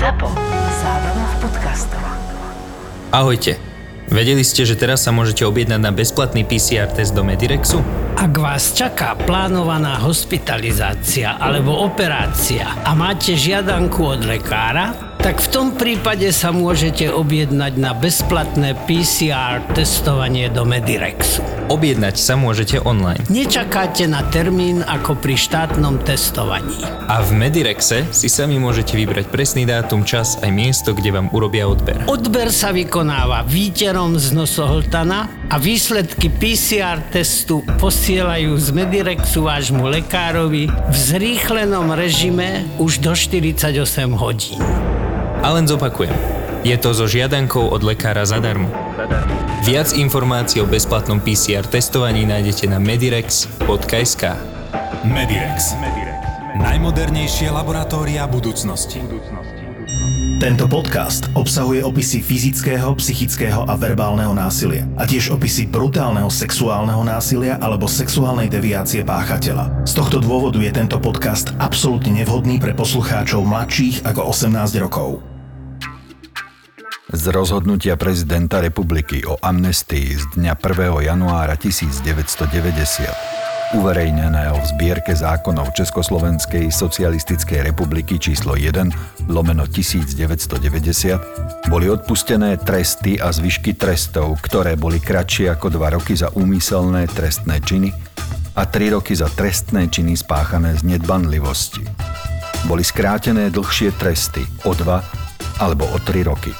Zapo. Zábrná v podcastov. Ahojte. Vedeli ste, že teraz sa môžete objednať na bezplatný PCR test do Medirexu? Ak vás čaká plánovaná hospitalizácia alebo operácia a máte žiadanku od lekára, tak v tom prípade sa môžete objednať na bezplatné PCR testovanie do Medirexu. Objednať sa môžete online. Nečakáte na termín ako pri štátnom testovaní. A v Medirexe si sami môžete vybrať presný dátum, čas aj miesto, kde vám urobia odber. Odber sa vykonáva výterom z nosohltana a výsledky PCR testu posielajú z Medirexu vášmu lekárovi v zrýchlenom režime už do 48 hodín. A len zopakujem, je to so žiadankou od lekára zadarmo. Viac informácií o bezplatnom PCR testovaní nájdete na medirex.sk. Medirex. Najmodernejšie laboratória budúcnosti. Tento podcast obsahuje opisy fyzického, psychického a verbálneho násilia a tiež opisy brutálneho sexuálneho násilia alebo sexuálnej deviácie páchateľa. Z tohto dôvodu je tento podcast absolútne nevhodný pre poslucháčov mladších ako 18 rokov. Z rozhodnutia prezidenta republiky o amnestii z dňa 1. januára 1990, uverejneného v zbierke zákonov Československej socialistickej republiky číslo 1/1990, boli odpustené tresty a zvyšky trestov, ktoré boli kratšie ako 2 roky za úmyselné trestné činy a 3 roky za trestné činy spáchané z nedbanlivosti. Boli skrátené dlhšie tresty o 2 alebo o 3 roky.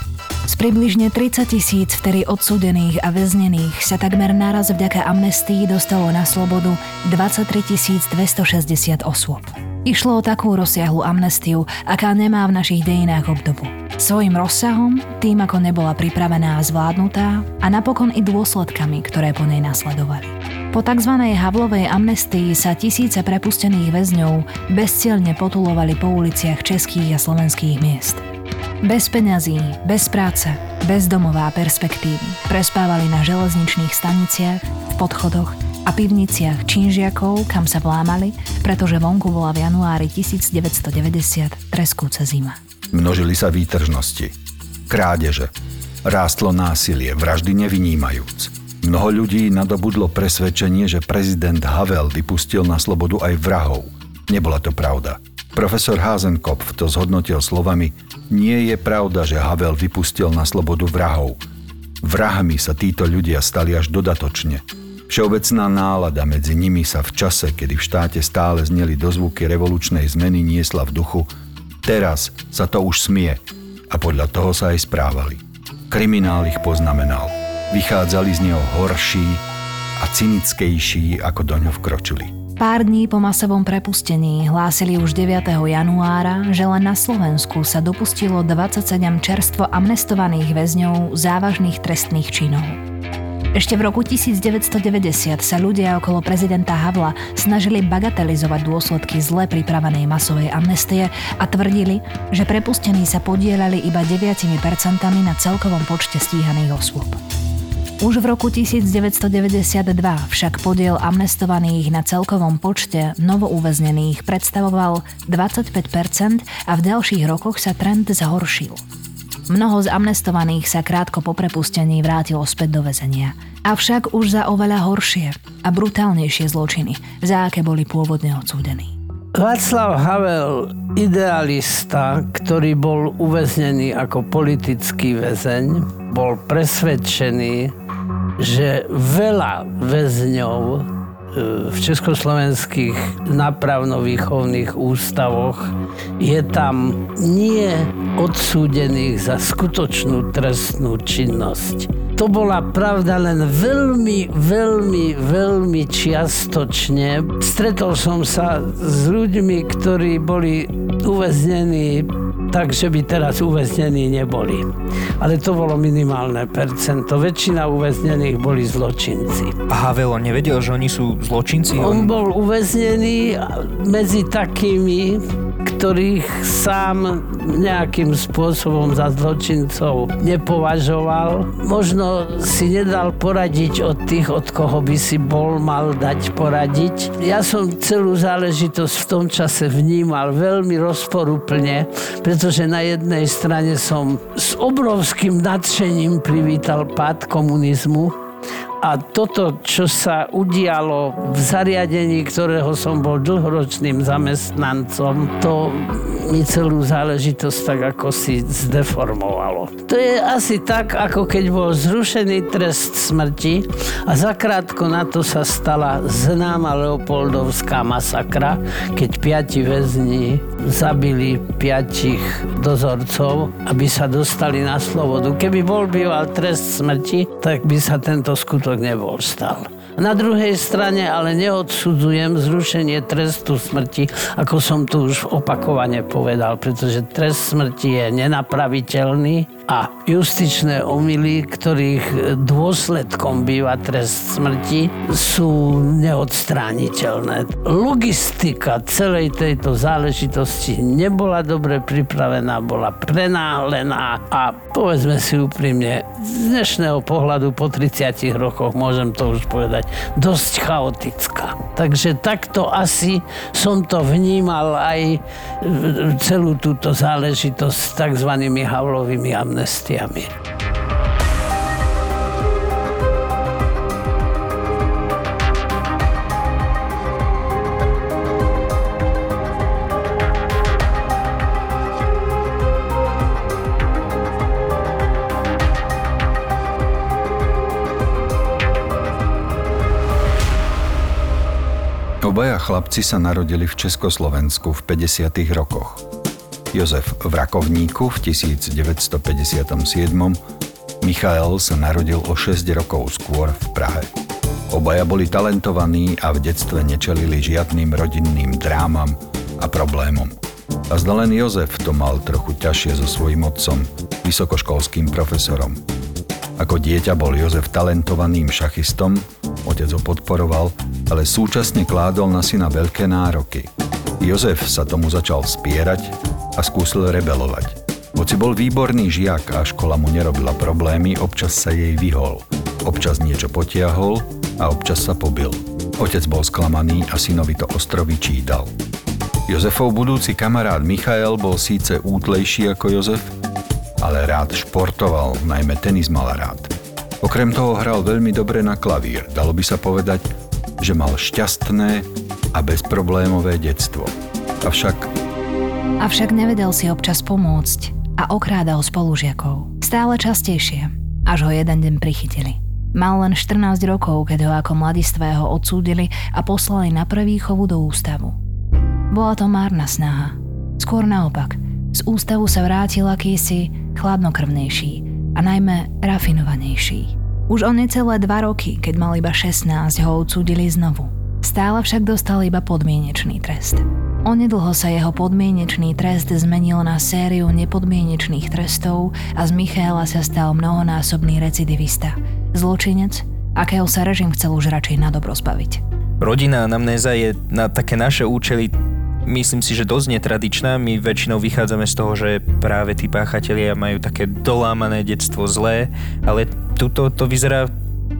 Z približne 30 000 vtedy odsúdených a väznených sa takmer naraz vďaka amnestii dostalo na slobodu 23 260 osôb. Išlo o takú rozsiahlu amnestiu, aká nemá v našich dejinách obdobu. Svojím rozsahom, tým ako nebola pripravená a zvládnutá a napokon i dôsledkami, ktoré po nej nasledovali. Po tzv. Havlovej amnestii sa tisíce prepustených väzňov bezcieľne potulovali po uliciach českých a slovenských miest. Bez peňazí, bez práce, bez domová perspektívy prespávali na železničných staniciach, v podchodoch a pivniciach činžiakov, kam sa vlámali, pretože vonku bola v januári 1990 treskúca zima. Množili sa výtržnosti, krádeže, rástlo násilie, vraždy nevynímajúc. Mnoho ľudí nadobudlo presvedčenie, že prezident Havel vypustil na slobodu aj vrahov. Nebola to pravda. Profesor Hasenkopf to zhodnotil slovami: nie je pravda, že Havel vypustil na slobodu vrahov. Vrahmi sa títo ľudia stali až dodatočne. Všeobecná nálada medzi nimi sa v čase, kedy v štáte stále zneli dozvuky revolučnej zmeny, niesla v duchu: teraz sa to už smie, a podľa toho sa aj správali. Kriminál ich poznamenal. Vychádzali z neho horší a cynickejší, ako do ňo vkročili. Pár dní po masovom prepustení hlásili už 9. januára, že len na Slovensku sa dopustilo 27 čerstvo amnestovaných väzňov závažných trestných činov. Ešte v roku 1990 sa ľudia okolo prezidenta Havla snažili bagatelizovať dôsledky zle pripravenej masovej amnestie a tvrdili, že prepustení sa podieľali iba 9% na celkovom počte stíhaných osôb. Už v roku 1992 však podiel amnestovaných na celkovom počte novouväznených predstavoval 25% a v ďalších rokoch sa trend zhoršil. Mnoho z amnestovaných sa krátko po prepustení vrátilo späť do väzenia. Avšak už za oveľa horšie a brutálnejšie zločiny, za aké boli pôvodne odsúdení. Václav Havel, idealista, ktorý bol uväznený ako politický väzeň, bol presvedčený, že veľa väzňov v československých nápravno-výchovných ústavoch je tam nie odsúdených za skutočnú trestnú činnosť. To bola pravda len veľmi čiastočne. Stretol som sa s ľuďmi, ktorí boli uväznení tak, že by teraz uväznení neboli. Ale to bolo minimálne percento. Väčšina uväznených boli zločinci. A Havel nevedel, že oni sú zločinci? On bol uväznený medzi takými, ktorých sám nejakým spôsobom za zločincov nepovažoval. Možno si nedal poradiť od tých, od koho by si bol mal dať poradiť. Ja som celú záležitosť v tom čase vnímal veľmi rozporuplne, pretože na jednej strane som s obrovským nadšením privítal pád komunizmu. A toto, čo sa udialo v zariadení, ktorého som bol dlhoročným zamestnancom, to mi celú záležitosť tak ako si zdeformovalo. To je asi tak, ako keď bol zrušený trest smrti a zakrátko na to sa stala známa leopoldovská masakra, keď 5 väzni zabili 5 dozorcov, aby sa dostali na slobodu. Keby bol býval trest smrti, tak by sa tento skutočný nebol stal. Na druhej strane ale neodsudzujem zrušenie trestu smrti, ako som tu už opakovane povedal, pretože trest smrti je nenapraviteľný a justičné omyly, ktorých dôsledkom býva trest smrti, sú neodstrániteľné. Logistika celej tejto záležitosti nebola dobre pripravená, bola prenáhlená a povedzme si úprimne, z dnešného pohľadu po 30 rokoch, môžem to už povedať, dosť chaotická. Takže takto asi som to vnímal aj celú túto záležitosť s takzvanými Havlovými amnestiami. Obaja chlapci sa narodili v Československu v 50. rokoch. Jozef v Rakovníku v 1957, Michal sa narodil o 6 rokov skôr v Prahe. Obaja boli talentovaní a v detstve nečelili žiadnym rodinným drámam a problémom. A zda len Jozef to mal trochu ťažšie so svojím otcom, vysokoškolským profesorom. Ako dieťa bol Jozef talentovaným šachistom, otec ho podporoval, ale súčasne kládol na syna veľké nároky. Jozef sa tomu začal spierať a skúsil rebelovať. Hoci bol výborný žiak a škola mu nerobila problémy, občas sa jej vyhol. Občas niečo potiahol a občas sa pobil. Otec bol sklamaný a synovi to ostro vyčítal. Jozefov budúci kamarát Michal bol síce útlejší ako Jozef, ale rád športoval, najmä tenis mal rád. Okrem toho hral veľmi dobre na klavír. Dalo by sa povedať, že mal šťastné a bezproblémové detstvo. Avšak nevedel si občas pomôcť a okrádal spolužiakov. Stále častejšie, až ho jeden deň prichytili. Mal len 14 rokov, keď ho ako mladistvého odsúdili a poslali na prevýchovu do ústavu. Bola to márna snaha. Skôr naopak, z ústavu sa vrátil akýsi chladnokrvnejší a najmä rafinovanejší. Už o necelé 2 roky, keď mal iba 16, ho odsúdili znovu. Stále však dostal iba podmienečný trest. Onedlho sa jeho podmienečný trest zmenil na sériu nepodmienečných trestov a z Michala sa stal mnohonásobný recidivista. Zločinec, akého sa režim chcel už radšej na dobro zbaviť. Rodinná anamnéza je na také naše účely, myslím si, že dosť netradičná. My väčšinou vychádzame z toho, že práve tí páchatelia majú také dolámané detstvo zlé, ale tuto to vyzerá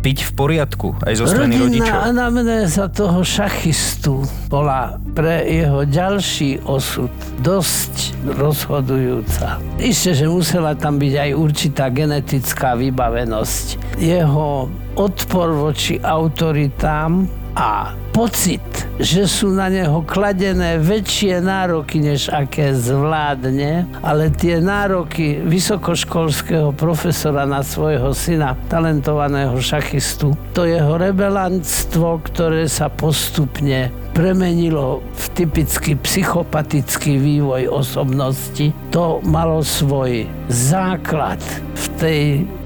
byť v poriadku, aj zo strany rodičov. Rodinná anamnéza toho šachistu bola pre jeho ďalší osud dosť rozhodujúca. Isté, že musela tam byť aj určitá genetická vybavenosť. Jeho odpor voči autoritám a pocit, že sú na neho kladené väčšie nároky, než aké zvládne, ale tie nároky vysokoškolského profesora na svojho syna, talentovaného šachistu, to jeho rebelantstvo, ktoré sa postupne premenilo v typický psychopatický vývoj osobnosti, to malo svoj základ v tej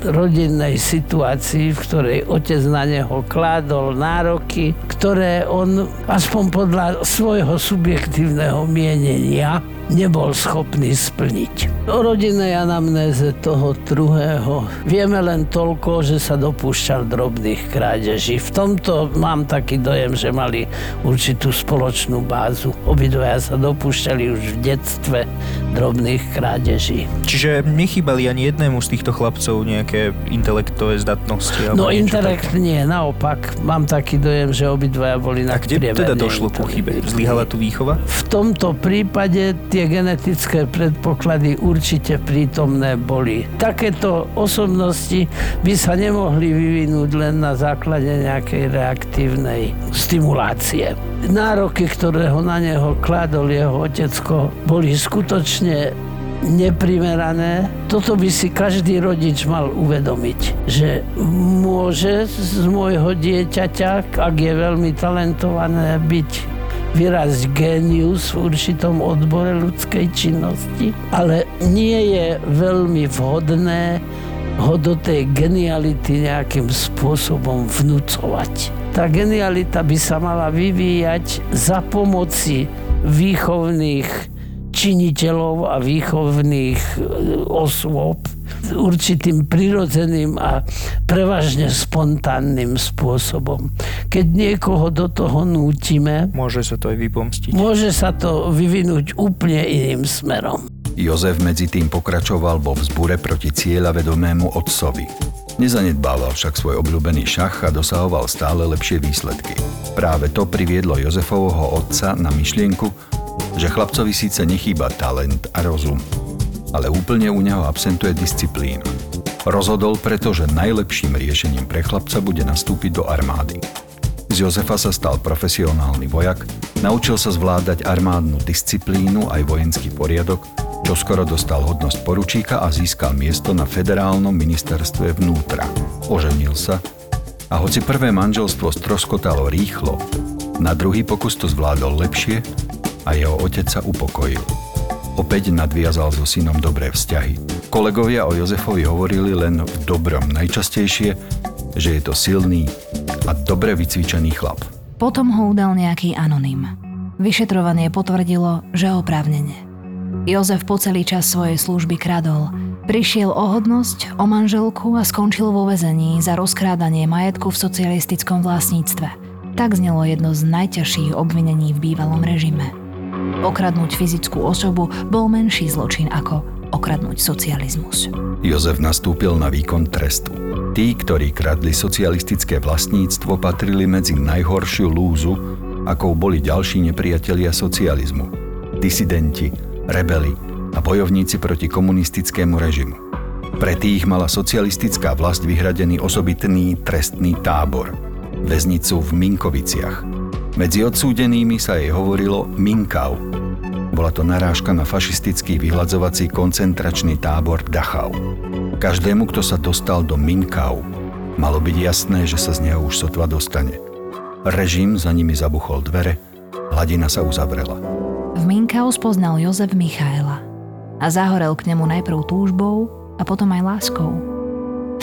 rodinnej situácii, v ktorej otec na neho kládol nároky, ktoré on aspoň podľa svojho subjektívneho mienenia nebol schopný splniť. O rodinnej anamnéze toho druhého vieme len toľko, že sa dopúšťal drobných krádeží. V tomto mám taký dojem, že mali určitú spoločnú bázu. Obidvaja sa dopúšťali už v detstve drobných krádeží. Čiže nechýbali ani jednému z týchto chlapcov nejaké intelektové zdatnosti? No intelekt nie, naopak. Mám taký dojem, že obidvaja boli na priemernej. A kde teda došlo ku chybe? Zlyhala tu výchova? V tomto prípade tie genetické predpoklady určite prítomné boli. Takéto osobnosti by sa nemohli vyvinúť len na základe nejakej reaktívnej stimulácie. Nároky, ktoré na neho kládol jeho otecko, boli skutočne neprimerané. Toto by si každý rodič mal uvedomiť, že môže z môjho dieťaťa, ak je veľmi talentované, byť výraz génius v určitom odbore ľudskej činnosti, ale nie je veľmi vhodné ho do tej geniality nejakým spôsobom vnúcovať. Tá genialita by sa mala vyvíjať za pomoci výchovných činiteľov a výchovných osôb určitým prirodzeným a prevažne spontánnym spôsobom. Keď niekoho do toho nútime, môže sa to aj vypomstiť. Môže sa to vyvinúť úplne iným smerom. Jozef medzi tým pokračoval vo vzbure proti cieľavedomému otcovi. Nezanedbával však svoj obľúbený šach a dosahoval stále lepšie výsledky. Práve to priviedlo Jozefovho otca na myšlienku, že chlapcovi síce nechýba talent a rozum, ale úplne u neho absentuje disciplína. Rozhodol preto, že najlepším riešením pre chlapca bude nastúpiť do armády. Z Jozefa sa stal profesionálny vojak, naučil sa zvládať armádnu disciplínu aj vojenský poriadok, čoskoro dostal hodnosť poručíka a získal miesto na Federálnom ministerstve vnútra. Oženil sa a hoci prvé manželstvo stroskotalo rýchlo, na druhý pokus to zvládol lepšie a jeho otec sa upokojil. Opäť nadviazal so synom dobré vzťahy. Kolegovia o Jozefovi hovorili len v dobrom, najčastejšie, že je to silný a dobre vycvičený chlap. Potom ho udal nejaký anonym. Vyšetrovanie potvrdilo, že oprávnene. Jozef po celý čas svojej služby kradol. Prišiel o hodnosť, o manželku a skončil vo väzení za rozkrádanie majetku v socialistickom vlastníctve. Tak znelo jedno z najťažších obvinení v bývalom režime. Okradnúť fyzickú osobu bol menší zločin ako okradnúť socializmus. Jozef nastúpil na výkon trestu. Tí, ktorí kradli socialistické vlastníctvo, patrili medzi najhoršiu lúzu, akou boli ďalší nepriatelia socializmu. Disidenti, rebeli a bojovníci proti komunistickému režimu. Pre tých mala socialistická vlast vyhradený osobitný trestný tábor. Väznicu v Minkoviciach. Medzi odsúdenými sa jej hovorilo Minkau. Bola to narážka na fašistický vyhladzovací koncentračný tábor Dachau. Každému, kto sa dostal do Minkau, malo byť jasné, že sa z neho už sotva dostane. Režim za nimi zabuchol dvere, hladina sa uzavrela. V Minkau spoznal Jozef Michaela a zahorel k nemu najprv túžbou a potom aj láskou.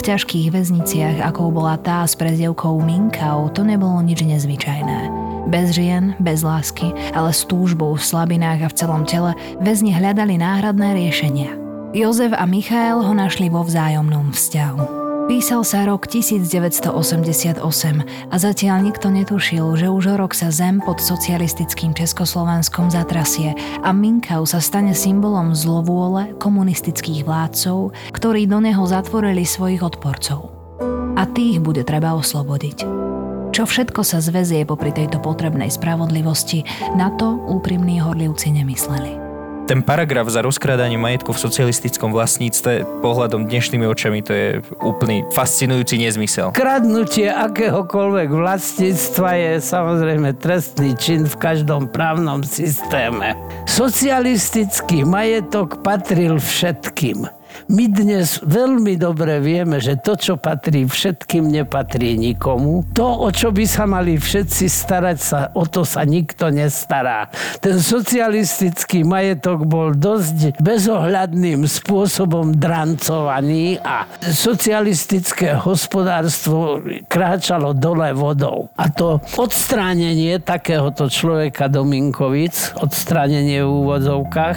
V ťažkých väzniciach, akou bola tá s prezdievkou Minkau, to nebolo nič nezvyčajné. Bez žien, bez lásky, ale s túžbou v slabinách a v celom tele väzni hľadali náhradné riešenia. Jozef a Michael ho našli vo vzájomnom vzťahu. Písal sa rok 1988 a zatiaľ nikto netušil, že už o rok sa zem pod socialistickým Československom zatrasie a Minkau sa stane symbolom zlovôle komunistických vládcov, ktorí do neho zatvorili svojich odporcov. A tých bude treba oslobodiť. Čo všetko sa zväzie popri tejto potrebnej spravodlivosti, na to úprimní horlivci nemysleli. Ten paragraf za rozkrádanie majetku v socialistickom vlastníctve pohľadom dnešnými očami to je úplný fascinujúci nezmysel. Kradnutie akéhokoľvek vlastníctva je samozrejme trestný čin v každom právnom systéme. Socialistický majetok patril všetkým. My dnes veľmi dobre vieme, že to, čo patrí všetkým, nepatrí nikomu. To, o čo by sa mali všetci starať, o to sa nikto nestará. Ten socialistický majetok bol dosť bezohľadným spôsobom drancovaný a socialistické hospodárstvo kráčalo dole vodou. A to odstránenie takéhoto človeka do Minkovic, odstránenie v úvodzovkách,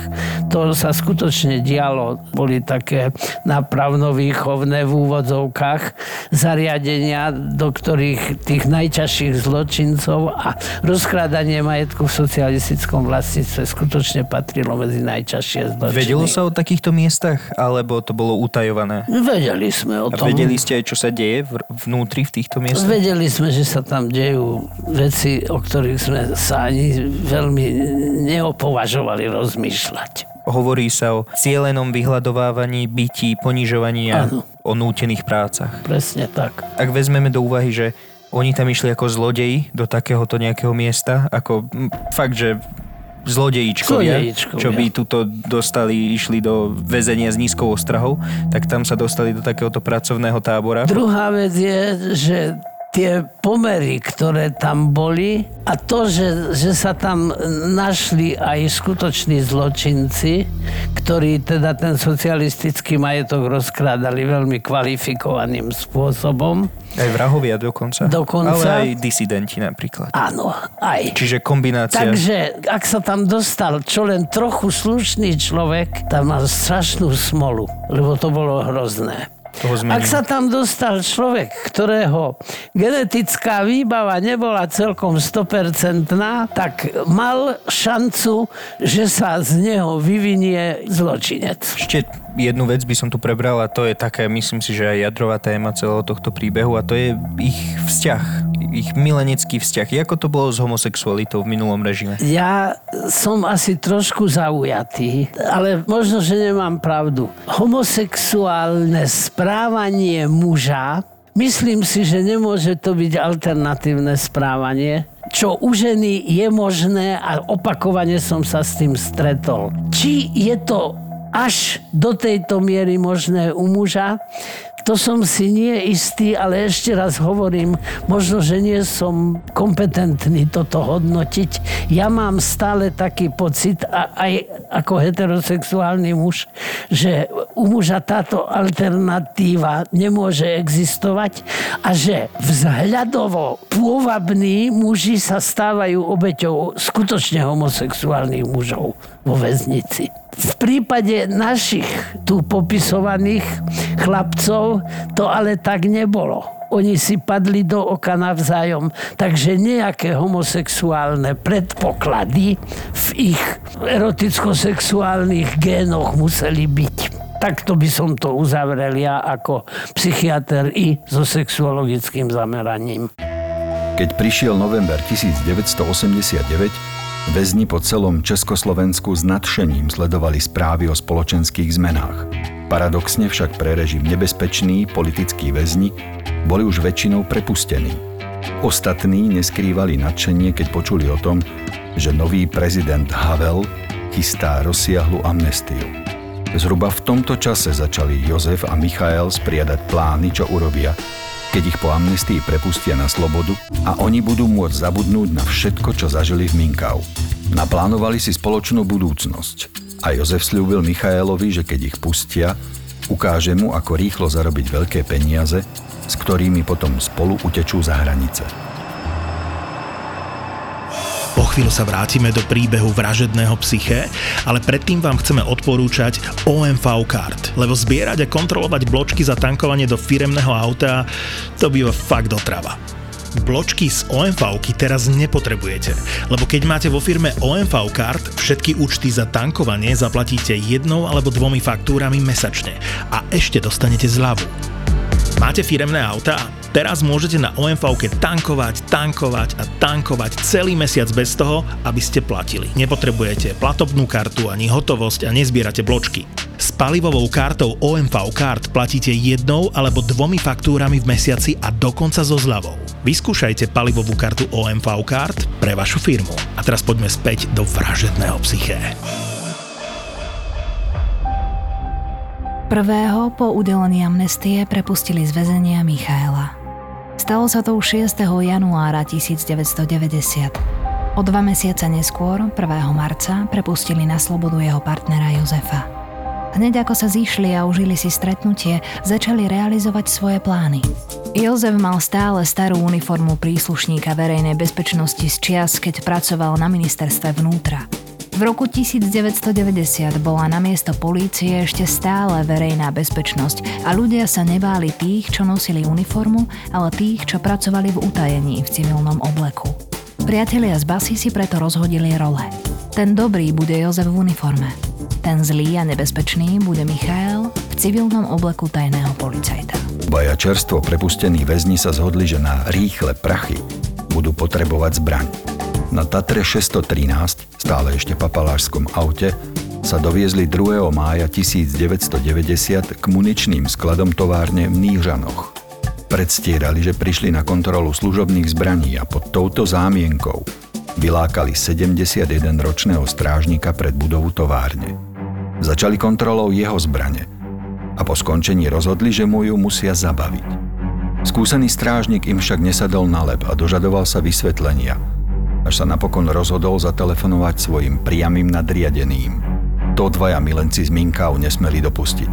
to sa skutočne dialo. Boli také napravno-výchovné v úvodzovkách zariadenia, do ktorých tých najťažších zločincov a rozkrádanie majetku v socialistickom vlastníctve skutočne patrilo medzi najťažšie zločiny. Vedelo sa o takýchto miestach, alebo to bolo utajované? Vedeli sme o tom. A vedeli ste aj, čo sa deje vnútri v týchto miestach? Vedeli sme, že sa tam dejú veci, o ktorých sme sa ani veľmi neopovažovali rozmýšľať. Hovorí sa o cielenom vyhľadovávaní, bití, ponižovaní a o nútených prácach. Presne tak. Ak vezmeme do úvahy, že oni tam išli ako zlodeji do takéhoto nejakého miesta, ako fakt, že zlodejíčkovia, čo by tuto dostali, išli do väzenia s nízkou ostrahou, tak tam sa dostali do takéhoto pracovného tábora. Druhá vec je, že tie pomery, ktoré tam boli a to, že sa tam našli aj skutoční zločinci, ktorí teda ten socialistický majetok rozkrádali veľmi kvalifikovaným spôsobom. Aj vrahovia dokonca. Ale aj disidenti napríklad. Áno, aj. Čiže kombinácia. Takže, ak sa tam dostal čo len trochu slušný človek, tam mal strašnú smolu, lebo to bolo hrozné. Ak sa tam dostal človek, ktorého genetická výbava nebola celkom 100%, tak mal šancu, že sa z neho vyvinie zločinec. Ešte jednu vec by som tu prebral a to je také, myslím si, že aj jadrová téma celého tohto príbehu a to je ich vzťah. Ich milenecký vzťah. Ako to bolo s homosexualitou v minulom režime? Ja som asi trošku zaujatý, ale možno, že nemám pravdu. Homosexuálne správanie muža, myslím si, že nemôže to byť alternatívne správanie. Čo u ženy je možné a opakovane som sa s tým stretol. Či je to až do tejto miery možné u muža, to som si nie istý, ale ešte raz hovorím, možno, že nie som kompetentný toto hodnotiť. Ja mám stále taký pocit, aj ako heterosexuálny muž, že u muža táto alternatíva nemôže existovať a že vzhľadovo pôvabní muži sa stávajú obeťou skutočne homosexuálnych mužov vo väznici. V prípade našich tu popisovaných chlapcov to ale tak nebolo. Oni si padli do oka navzájom, takže nejaké homosexuálne predpoklady v ich eroticko-sexuálnych génoch museli byť. Takto by som to uzavrel ja ako psychiater i so sexuologickým zameraním. Keď prišiel november 1989, väzni po celom Československu s nadšením sledovali správy o spoločenských zmenách. Paradoxne však pre režim nebezpeční politickí väzni boli už väčšinou prepustení. Ostatní neskrývali nadšenie, keď počuli o tom, že nový prezident Havel chystá rozsiahlu amnestiu. Zhruba v tomto čase začali Jozef a Michal spriadať plány, čo urobia, keď ich po amnestii prepustia na slobodu a oni budú môcť zabudnúť na všetko, čo zažili v Minkau. Naplánovali si spoločnú budúcnosť a Jozef sľúbil Michalovi, že keď ich pustia, ukáže mu, ako rýchlo zarobiť veľké peniaze, s ktorými potom spolu utečú za hranice. Po chvíľu sa vrátime do príbehu vražedného psyché, ale predtým vám chceme odporúčať OMV Card, lebo zbierať a kontrolovať bločky za tankovanie do firemného auta, to býva fakt otrava. Bločky z OMV-ky teraz nepotrebujete, lebo keď máte vo firme OMV Card, všetky účty za tankovanie zaplatíte jednou alebo dvomi faktúrami mesačne a ešte dostanete zľavu. Máte firemné auta? Teraz môžete na OMV-ke tankovať celý mesiac bez toho, aby ste platili. Nepotrebujete platobnú kartu ani hotovosť a nezbierate bločky. S palivovou kartou OMV Card platíte jednou alebo dvomi faktúrami v mesiaci a dokonca so zľavou. Vyskúšajte palivovú kartu OMV Card pre vašu firmu. A teraz poďme späť do vražedného psyché. Prvého po udelení amnestie prepustili z väzenia Michala. Stalo sa to už 6. januára 1990. O 2 mesiace neskôr, 1. marca, prepustili na slobodu jeho partnera Jozefa. Hneď ako sa zišli a užili si stretnutie, začali realizovať svoje plány. Jozef mal stále starú uniformu príslušníka verejnej bezpečnosti z čias, keď pracoval na ministerstve vnútra. V roku 1990 bola namiesto polície ešte stále verejná bezpečnosť a ľudia sa nebáli tých, čo nosili uniformu, ale tých, čo pracovali v utajení v civilnom obleku. Priatelia z basy si preto rozhodili role. Ten dobrý bude Jozef v uniforme. Ten zlý a nebezpečný bude Michal v civilnom obleku tajného policajta. Baja čerstvo prepustení väzni sa zhodli, že na rýchle prachy budú potrebovať zbraň. Na Tatre 613, stále ešte papalášskom aute, sa doviezli 2. mája 1990 k muničným skladom továrne v Nižanoch. Predstierali, že prišli na kontrolu služobných zbraní a pod touto zámienkou vylákali 71-ročného strážnika pred budovu továrne. Začali kontrolou jeho zbrane a po skončení rozhodli, že mu ju musia zabaviť. Skúsený strážnik im však nesadol na lep a dožadoval sa vysvetlenia, až sa napokon rozhodol zatelefonovať svojim priamym nadriadeným. To dvaja milenci z Minkau nesmeli dopustiť.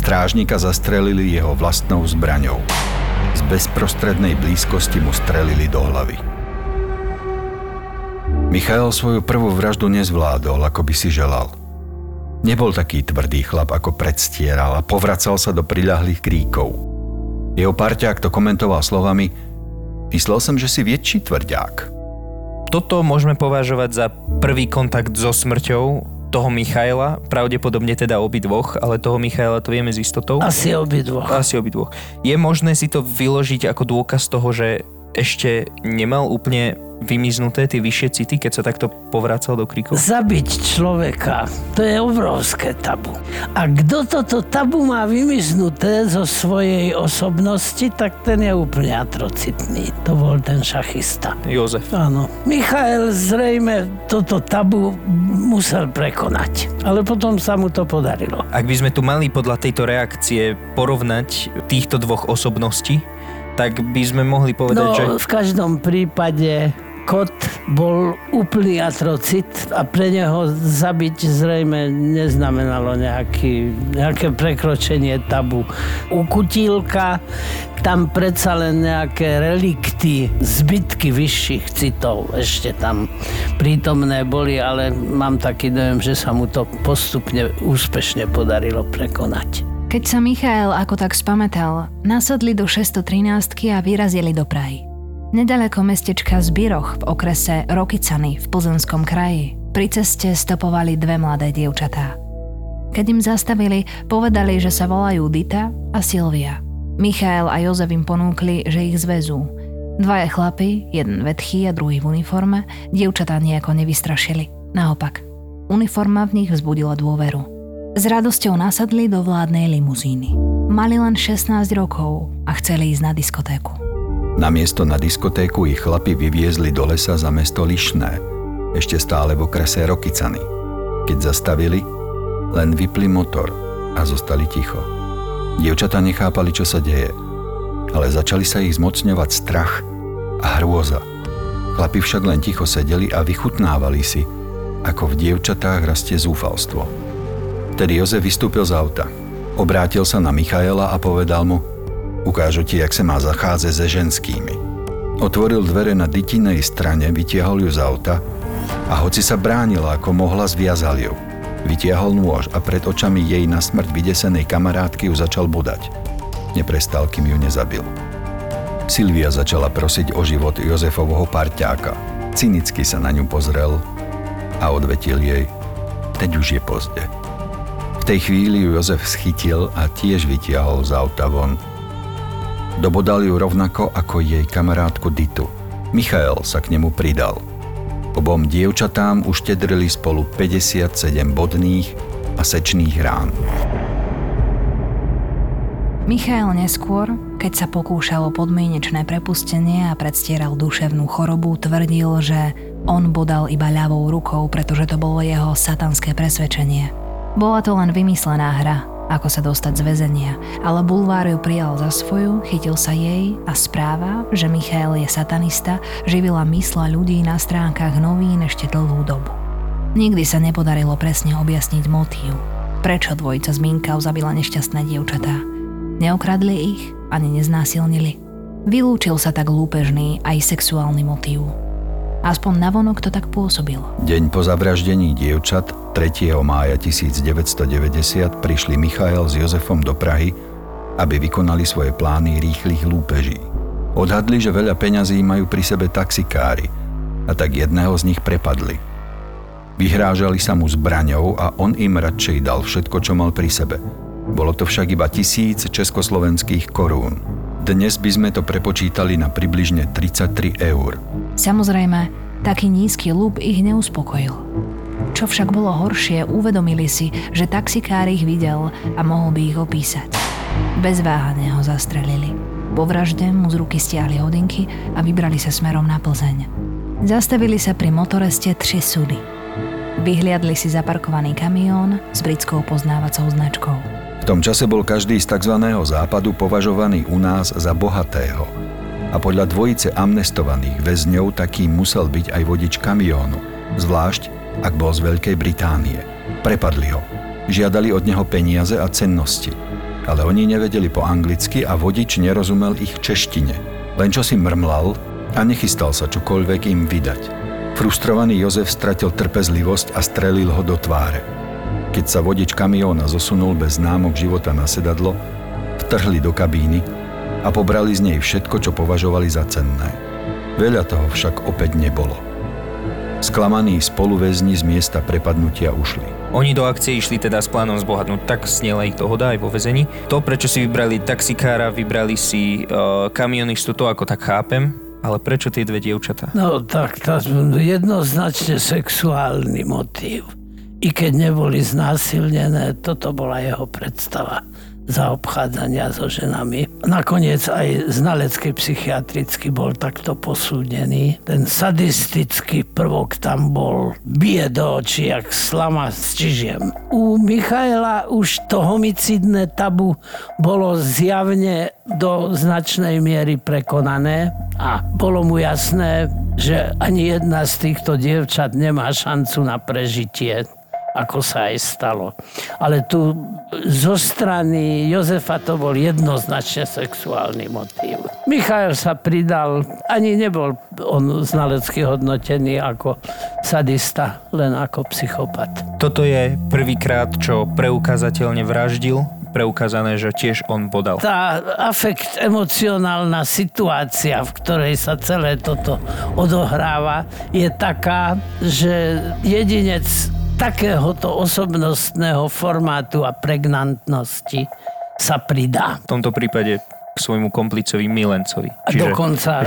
Strážnika zastrelili jeho vlastnou zbraňou. Z bezprostrednej blízkosti mu strelili do hlavy. Michal svoju prvú vraždu nezvládol, ako by si želal. Nebol taký tvrdý chlap, ako predstieral a povracal sa do priľahlých kríkov. Jeho parťák to komentoval slovami: "Myslel som, že si väčší tvrdák." Toto môžeme považovať za prvý kontakt so smrťou toho Michala, pravdepodobne teda obidvoch, ale toho Michala to vieme s istotou. Asi obidvoch. Je možné si to vyložiť ako dôkaz toho, že ešte nemal úplne vymiznuté tie vyššie city, keď sa takto povracal do kríkov? Zabiť človeka, to je obrovské tabu. A kto toto tabu má vymiznuté zo svojej osobnosti, tak ten je úplne atrocitný. To bol ten šachista. Jozef. Áno. Michal zrejme toto tabu musel prekonať, ale potom sa mu to podarilo. Ak by sme tu mali podľa tejto reakcie porovnať týchto dvoch osobností, tak by sme mohli povedať, že... No, v každom prípade Kott bol úplný atrocit a pre neho zabiť zrejme neznamenalo nejaké prekročenie tabu. U Kutílka tam predsa len nejaké relikty, zbytky vyšších citov ešte tam prítomné boli, ale mám taký dojem, že sa mu to postupne úspešne podarilo prekonať. Keď sa Michal ako tak spamätal, nasadli do 613-ky a vyrazili do Prahy. Nedaleko mestečka Zbiroch v okrese Rokycany v Plzeňskom kraji pri ceste stopovali dve mladé dievčatá. Keď im zastavili, povedali, že sa volajú Dita a Silvia. Michal a Jozef im ponúkli, že ich zvezú. Dvaja chlapi, jeden vetchý a druhý v uniforme, dievčatá nejako nevystrašili. Naopak, uniforma v nich vzbudila dôveru. S radosťou nasadli do vládnej limuzíny. Mali len 16 rokov a chceli ísť na diskotéku. Namiesto na diskotéku ich chlapi vyviezli do lesa za mesto Lišné, ešte stále v okrese Rokycany. Keď zastavili, len vypli motor a zostali ticho. Dievčatá nechápali, čo sa deje, ale začali sa ich zmocňovať strach a hrôza. Chlapi však len ticho sedeli a vychutnávali si, ako v dievčatách rastie zúfalstvo. Vtedy Jozef vystúpil z auta. Obrátil sa na Michala a povedal mu: "Ukážu ti, jak sa má zachádzať so ženskými." Otvoril dvere na Ditinej strane, vytiahol ju z auta a hoci sa bránila ako mohla, zviazal ju. Vytiahol nôž a pred očami jej na smrť vydesenej kamarátky ju začal bodať. Neprestal, kým ju nezabil. Silvia začala prosiť o život Jozefovho parťáka. Cynicky sa na ňu pozrel a odvetil jej: "Teď už je pozde." V tej chvíli ju Jozef schytil a tiež vytiahol z auta von. Dobodal ju rovnako ako jej kamarátku Ditu. Michal sa k nemu pridal. Obom dievčatám uštedrili spolu 57 bodných a sečných rán. Michal neskôr, keď sa pokúšalo podmienečné prepustenie a predstieral duševnú chorobu, tvrdil, že on bodal iba ľavou rukou, pretože to bolo jeho satanské presvedčenie. Bola to len vymyslená hra, ako sa dostať z väzenia, ale bulvár ju prijal za svoju, chytil sa jej a správa, že Michal je satanista, živila mysle ľudí na stránkach novín ešte dlhú dobu. Nikdy sa nepodarilo presne objasniť motív, prečo dvojica z Minkau zabila nešťastné dievčatá. Neokradli ich ani neznásilnili. Vylúčil sa tak lúpežný aj sexuálny motív. Aspoň navonok to tak pôsobilo. Deň po zavraždení dievčat 3. mája 1990 prišli Michal s Jozefom do Prahy, aby vykonali svoje plány rýchlych lúpeží. Odhadli, že veľa peňazí majú pri sebe taxikári a tak jedného z nich prepadli. Vyhrážali sa mu zbraňou a on im radšej dal všetko, čo mal pri sebe. Bolo to však iba 1000 československých korún. Dnes by sme to prepočítali na približne 33 eur. Samozrejme, taký nízky lúp ich neuspokojil. Čo však bolo horšie, uvedomili si, že taxikár ich videl a mohol by ich opísať. Bez váhania ho zastrelili. Po vražde mu z ruky stiahli hodinky a vybrali sa smerom na Plzeň. Zastavili sa pri motoreste 3 súdy. Vyhliadli si zaparkovaný kamión s britskou poznávacou značkou. V tom čase bol každý z tzv. Západu považovaný u nás za bohatého a podľa dvojice amnestovaných väzňov takým musel byť aj vodič kamiónu, zvlášť ak bol z Veľkej Británie. Prepadli ho, žiadali od neho peniaze a cennosti, ale oni nevedeli po anglicky a vodič nerozumel ich češtine, len čo si mrmlal a nechystal sa čokoľvek im vydať. Frustrovaný Jozef stratil trpezlivosť a strelil ho do tváre. Keď sa vodič kamióna zosunul bez známok života na sedadlo, vtrhli do kabíny a pobrali z nej všetko, čo považovali za cenné. Veľa toho však opäť nebolo. Sklamaní spoluväzni z miesta prepadnutia ušli. Oni do akcie išli teda s plánom zbohatnúť, tak sniela ich dohoda aj vo väzení. To, prečo si vybrali taxikára, vybrali si kamionistu, to ako tak chápem. Ale prečo tie dve dievčatá? No tak, jednoznačne sexuálny motív. I keď neboli znásilnené, toto bola jeho predstava zaobchádzania so ženami. Nakoniec aj znalecký psychiatrický bol takto posúdený. Ten sadistický prvok tam bol, bije do očí, jak slama s čižiem. U Michala už to homicidné tabu bolo zjavne do značnej miery prekonané a bolo mu jasné, že ani jedna z týchto dievčat nemá šancu na prežitie, ako sa aj stalo. Ale tu zo strany Jozefa to bol jednoznačne sexuálny motív. Michal sa pridal, ani nebol on znalecky hodnotený ako sadista, len ako psychopat. Toto je prvýkrát, čo preukázateľne vraždil, preukázané, že tiež on bodal. Tá afekt, emocionálna situácia, v ktorej sa celé toto odohráva, je taká, že jedinec takéhoto osobnostného formátu a pregnantnosti sa pridá. V tomto prípade k svojmu komplicovi Milencovi. Dokonca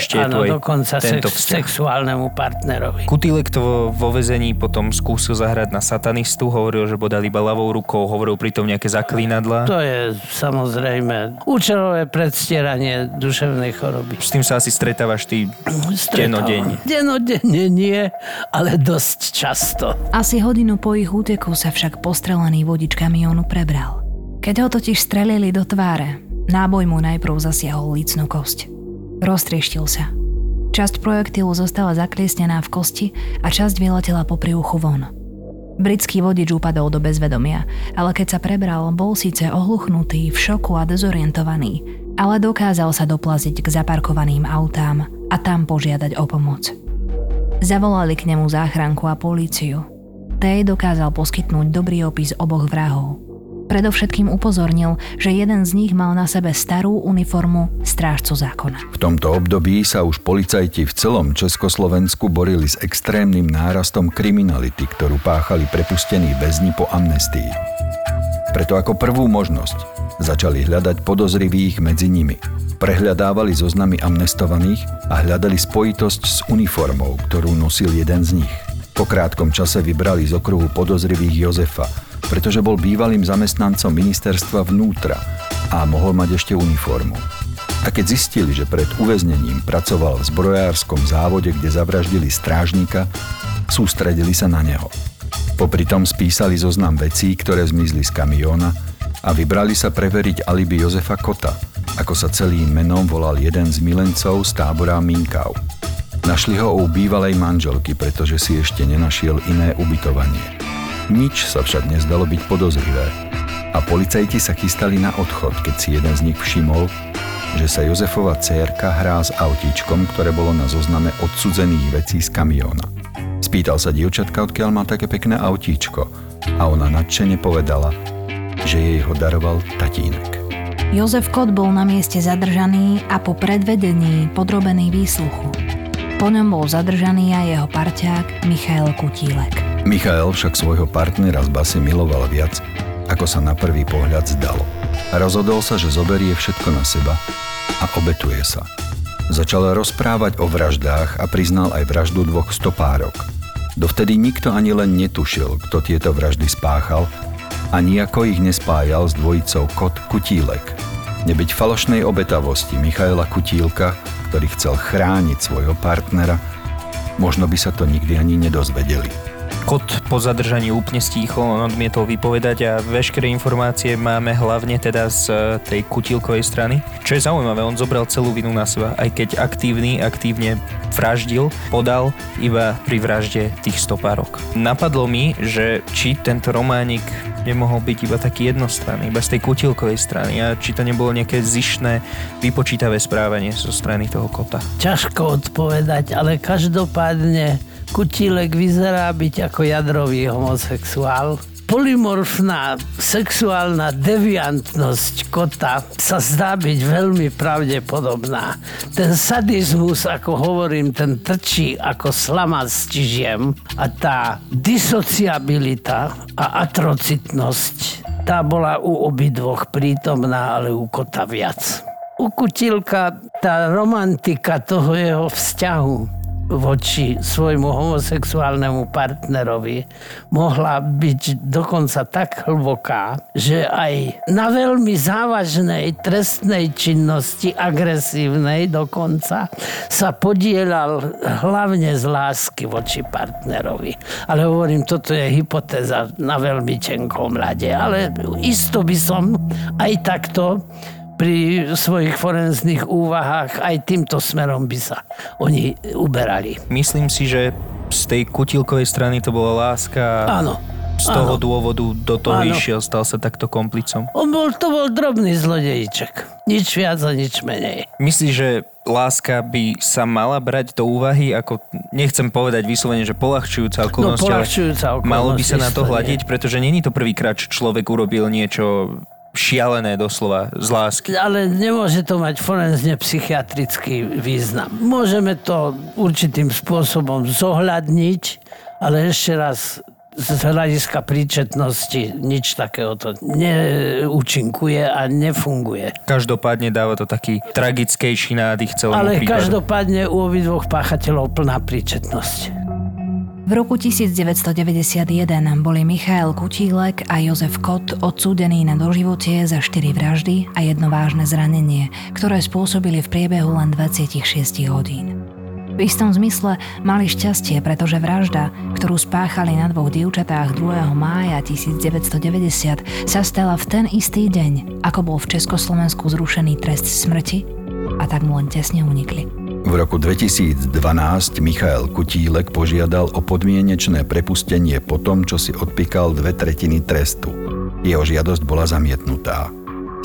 sexuálnemu partnerovi. Kutílek to vo väzení potom skúsil zahrať na satanistu, hovoril, že bodal iba ľavou rukou, hovoril pritom nejaké zaklínadlá. To je samozrejme účelové predstieranie duševnej choroby. S tým sa asi stretávaš ty denodenne. Denodenne nie, ale dosť často. Asi hodinu po ich úteku sa však postrelený vodič kamiónu prebral. Keď ho totiž strelili do tváre, náboj mu najprv zasiahol lícnu kosť. Roztrieštil sa. Časť projektilu zostala zakliesnená v kosti a časť vyletela popri uchu von. Britský vodič upadol do bezvedomia, ale keď sa prebral, bol síce ohluchnutý, v šoku a dezorientovaný, ale dokázal sa doplaziť k zaparkovaným autám a tam požiadať o pomoc. Zavolali k nemu záchranku a políciu. Tej dokázal poskytnúť dobrý opis oboch vrahov. Predovšetkým upozornil, že jeden z nich mal na sebe starú uniformu strážcu zákona. V tomto období sa už policajti v celom Československu borili s extrémnym nárastom kriminality, ktorú páchali prepustení väzni po amnestii. Preto ako prvú možnosť začali hľadať podozrivých medzi nimi. Prehľadávali zoznamy amnestovaných a hľadali spojitosť s uniformou, ktorú nosil jeden z nich. Po krátkom čase vybrali z okruhu podozrivých Jozefa, pretože bol bývalým zamestnancom ministerstva vnútra a mohol mať ešte uniformu. A keď zistili, že pred uväznením pracoval v zbrojárskom závode, kde zavraždili strážnika, sústredili sa na neho. Popri tom spísali zoznam vecí, ktoré zmizli z kamióna a a vybrali sa preveriť alibi Jozefa Kotta, ako sa celým menom volal jeden z milencov z tábora Minkau. Našli ho u bývalej manželky, pretože si ešte nenašiel iné ubytovanie. Nič sa však nezdalo byť podozrivé a policajti sa chystali na odchod, keď si jeden z nich všimol, že sa Jozefova dcérka hrá s autíčkom, ktoré bolo na zozname odsudzených vecí z kamióna. Spýtal sa dievčatka, odkiaľ má také pekné autíčko, a ona nadšene povedala, že jej ho daroval tatínek. Jozef Kott bol na mieste zadržaný a po predvedení podrobený výsluchu. Po ňom bol zadržaný aj jeho parťák Michal Kutílek. Michal však svojho partnera z basy miloval viac, ako sa na prvý pohľad zdalo. Rozhodol sa, že zoberie všetko na seba a obetuje sa. Začal rozprávať o vraždách a priznal aj vraždu dvoch stopárok. Dovtedy nikto ani len netušil, kto tieto vraždy spáchal, a nijako ich nespájal s dvojicou Kott-Kutílek. Nebyť falošnej obetavosti Michala Kutílka, ktorý chcel chrániť svojho partnera, možno by sa to nikdy ani nedozvedeli. Kott po zadržaní úplne stíchol, on odmietol vypovedať a veškeré informácie máme hlavne teda z tej Kutílkovej strany. Čo je zaujímavé, on zobral celú vinu na seba, aj keď aktívne vraždil, podal iba pri vražde tých stopárok. Napadlo mi, že či tento románik nemohol byť iba taký jednostranný, iba z tej Kutílkovej strany, a či to nebolo nejaké zištné, vypočítavé správanie zo strany toho Kotta. Ťažko odpovedať, ale každopádne Kutílek vyzerá byť ako jadrový homosexuál. Polymorfná sexuálna deviantnosť Kotta sa zdá byť veľmi pravdepodobná. Ten sadizmus, ako hovorím, ten trčí ako slama s čižiem, a tá disociabilita a atrocitnosť, tá bola u obidvoch prítomná, ale u Kotta viac. U Kutílka tá romantika toho jeho vzťahu voči svojmu homosexuálnemu partnerovi mohla byť dokonca tak hlboká, že aj na veľmi závažnej trestnej činnosti, agresívnej dokonca, sa podieľal hlavne z lásky voči partnerovi. Ale hovorím, toto je hypotéza na veľmi tenkom ľade, ale isto by som aj takto pri svojich forenzných úvahách aj týmto smerom by sa oni uberali. Myslím si, že z tej Kutílkovej strany to bola láska. Áno. Z toho dôvodu do toho išiel, stal sa takto komplicom. To bol drobný zlodejíček. Nič viac a nič menej. Myslíš, že láska by sa mala brať do úvahy, ako nechcem povedať vyslovene, že poľahčujúca okolnosť, ale malo by sa na to hľadiť, pretože nie je to prvýkrát, čo človek urobil niečo šialené doslova z lásky. Ale nemôže to mať forenzne psychiatrický význam. Môžeme to určitým spôsobom zohľadniť, ale ešte raz, z hľadiska príčetnosti nič takéhoto neúčinkuje a nefunguje. Každopádne dáva to taký tragickejší nádych celému prípadu. Ale každopádne u obidvoch páchateľov plná príčetnosť. V roku 1991 boli Michal Kutílek a Jozef Kott odsúdení na doživotie za 4 vraždy a jedno vážne zranenie, ktoré spôsobili v priebehu len 26 hodín. V istom zmysle mali šťastie, pretože vražda, ktorú spáchali na dvoch dievčatách 2. mája 1990, sa stala v ten istý deň, ako bol v Československu zrušený trest smrti, a tak mu len tesne unikli. V roku 2012 Michal Kutílek požiadal o podmienečné prepustenie po tom, čo si odpykal 2/3 trestu. Jeho žiadosť bola zamietnutá.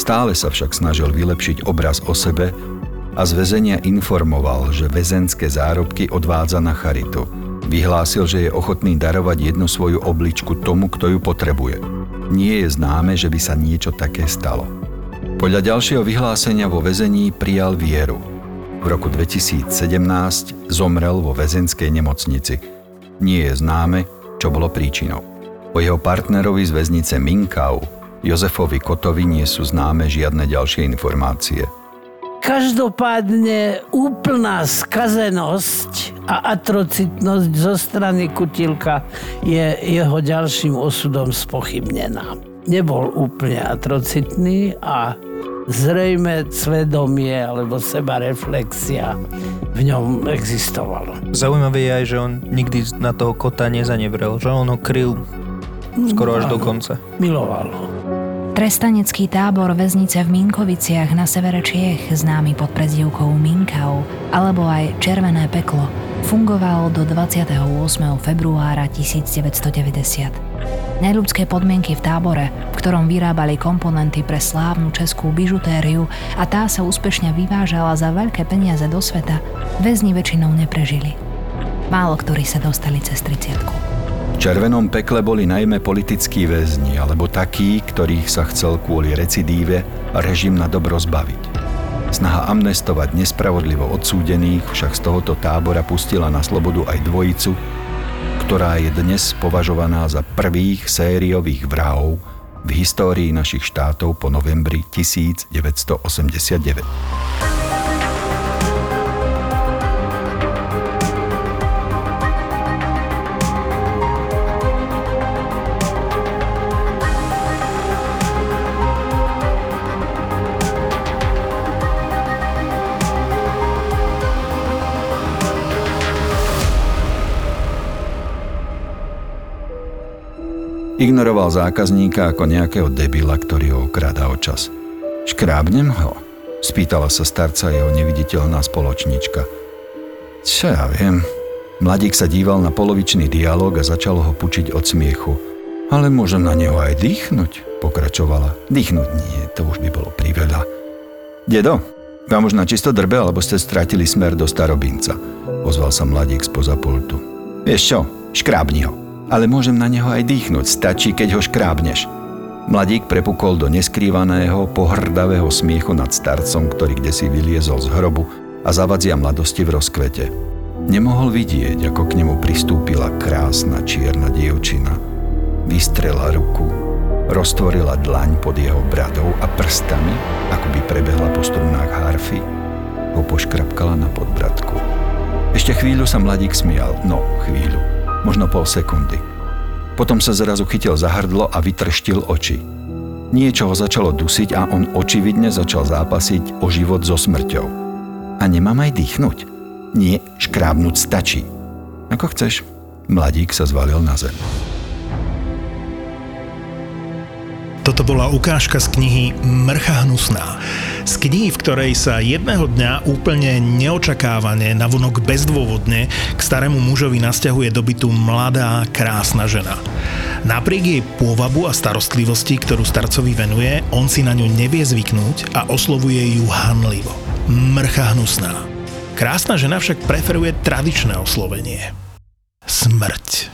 Stále sa však snažil vylepšiť obraz o sebe a z väzenia informoval, že väzenské zárobky odvádza na charitu. Vyhlásil, že je ochotný darovať jednu svoju obličku tomu, kto ju potrebuje. Nie je známe, že by sa niečo také stalo. Podľa ďalšieho vyhlásenia vo väzení prijal vieru. V roku 2017 zomrel vo väzenskej nemocnici. Nie je známe, čo bolo príčinou. O jeho partnerovi z väznice Minkau, Jozefovi Kottovi, nie sú známe žiadne ďalšie informácie. Každopádne úplná skazenosť a atrocitnosť zo strany Kutílka je jeho ďalším osudom spochybnená. Nebol úplne atrocitný a zrejme svedomie alebo sebareflexia v ňom existovalo. Zaujímavé je aj, že on nikdy na toho Kotta nezanevrel, že on ho kryl skoro až do konca. Miloval ho. Trestanecký tábor väznice v Minkoviciach na severe Čiech, známy pod prezývkou Minkau, alebo aj Červené peklo, fungoval do 28. februára 1990. Neľudské podmienky v tábore, v ktorom vyrábali komponenty pre slávnu českú bižutériu a tá sa úspešne vyvážala za veľké peniaze do sveta, väzni väčšinou neprežili. Málo ktorí sa dostali cez 30-ku. V Červenom pekle boli najmä politickí väzni, alebo takí, ktorých sa chcel kvôli recidíve režim na dobro zbaviť. Snaha amnestovať nespravodlivo odsúdených však z tohoto tábora pustila na slobodu aj dvojicu, ktorá je dnes považovaná za prvých sériových vrahov v histórii našich štátov po novembri 1989. Ignoroval zákazníka ako nejakého debila, ktorý ho okrádá o čas. Škrábnem ho? Spýtala sa starca jeho neviditeľná spoločnička. Čo ja viem. Mladík sa díval na polovičný dialóg a začal ho pučiť od smiechu. Ale môžem na neho aj dýchnuť, pokračovala. Dýchnuť nie, to už by bolo priveľa. Dedo, vám už na čisto drbe, alebo ste stratili smer do starobinca, ozval sa mladík spoza pultu. Vieš čo, škrábni ho. Ale môžem na neho aj dýchnuť, stačí, keď ho škrábneš. Mladík prepukol do neskrývaného, pohrdavého smiechu nad starcom, ktorý kdesi vyliezol z hrobu a zavadzia mladosti v rozkvete. Nemohol vidieť, ako k nemu pristúpila krásna čierna dievčina. Vystrela ruku, roztvorila dlaň pod jeho bradou a prstami, akoby prebehla po strunách harfy, ho poškrapkala na podbradku. Ešte chvíľu sa mladík smial, no chvíľu. Možno pol sekundy. Potom sa zrazu chytil za hrdlo a vytrštil oči. Niečo ho začalo dusiť a on očividne začal zápasiť o život so smrťou. A nemám aj dýchnuť? Nie, škrábnuť stačí. Ako chceš. Mladík sa zvalil na zem. Toto bola ukážka z knihy Mrcha hnusná. Z knihy, v ktorej sa jedného dňa úplne neočakávane, navonok bezdôvodne, k starému mužovi nasťahuje do bytu mladá, krásna žena. Napriek jej pôvabu a starostlivosti, ktorú starcovi venuje, on si na ňu nevie zvyknúť a oslovuje ju hanlivo. Mrcha hnusná. Krásna žena však preferuje tradičné oslovenie. Smrť.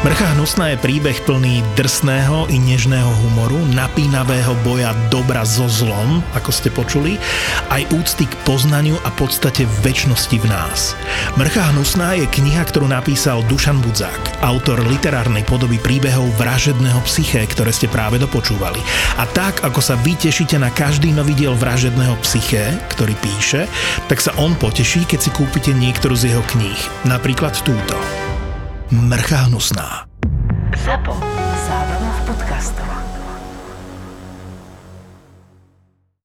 Mrcha hnusná je príbeh plný drsného i nežného humoru, napínavého boja dobra so zlom, ako ste počuli, aj úcty k poznaniu a podstate večnosti v nás. Mrcha hnusná je kniha, ktorú napísal Dušan Budzák, autor literárnej podoby príbehov Vražedného psyché, ktoré ste práve dopočúvali. A tak, ako sa vy tešíte na každý nový diel Vražedného psyché, ktorý píše, tak sa on poteší, keď si kúpite niektorú z jeho kníh, napríklad túto. Mrcha hnusná. Zábava v podcastoch.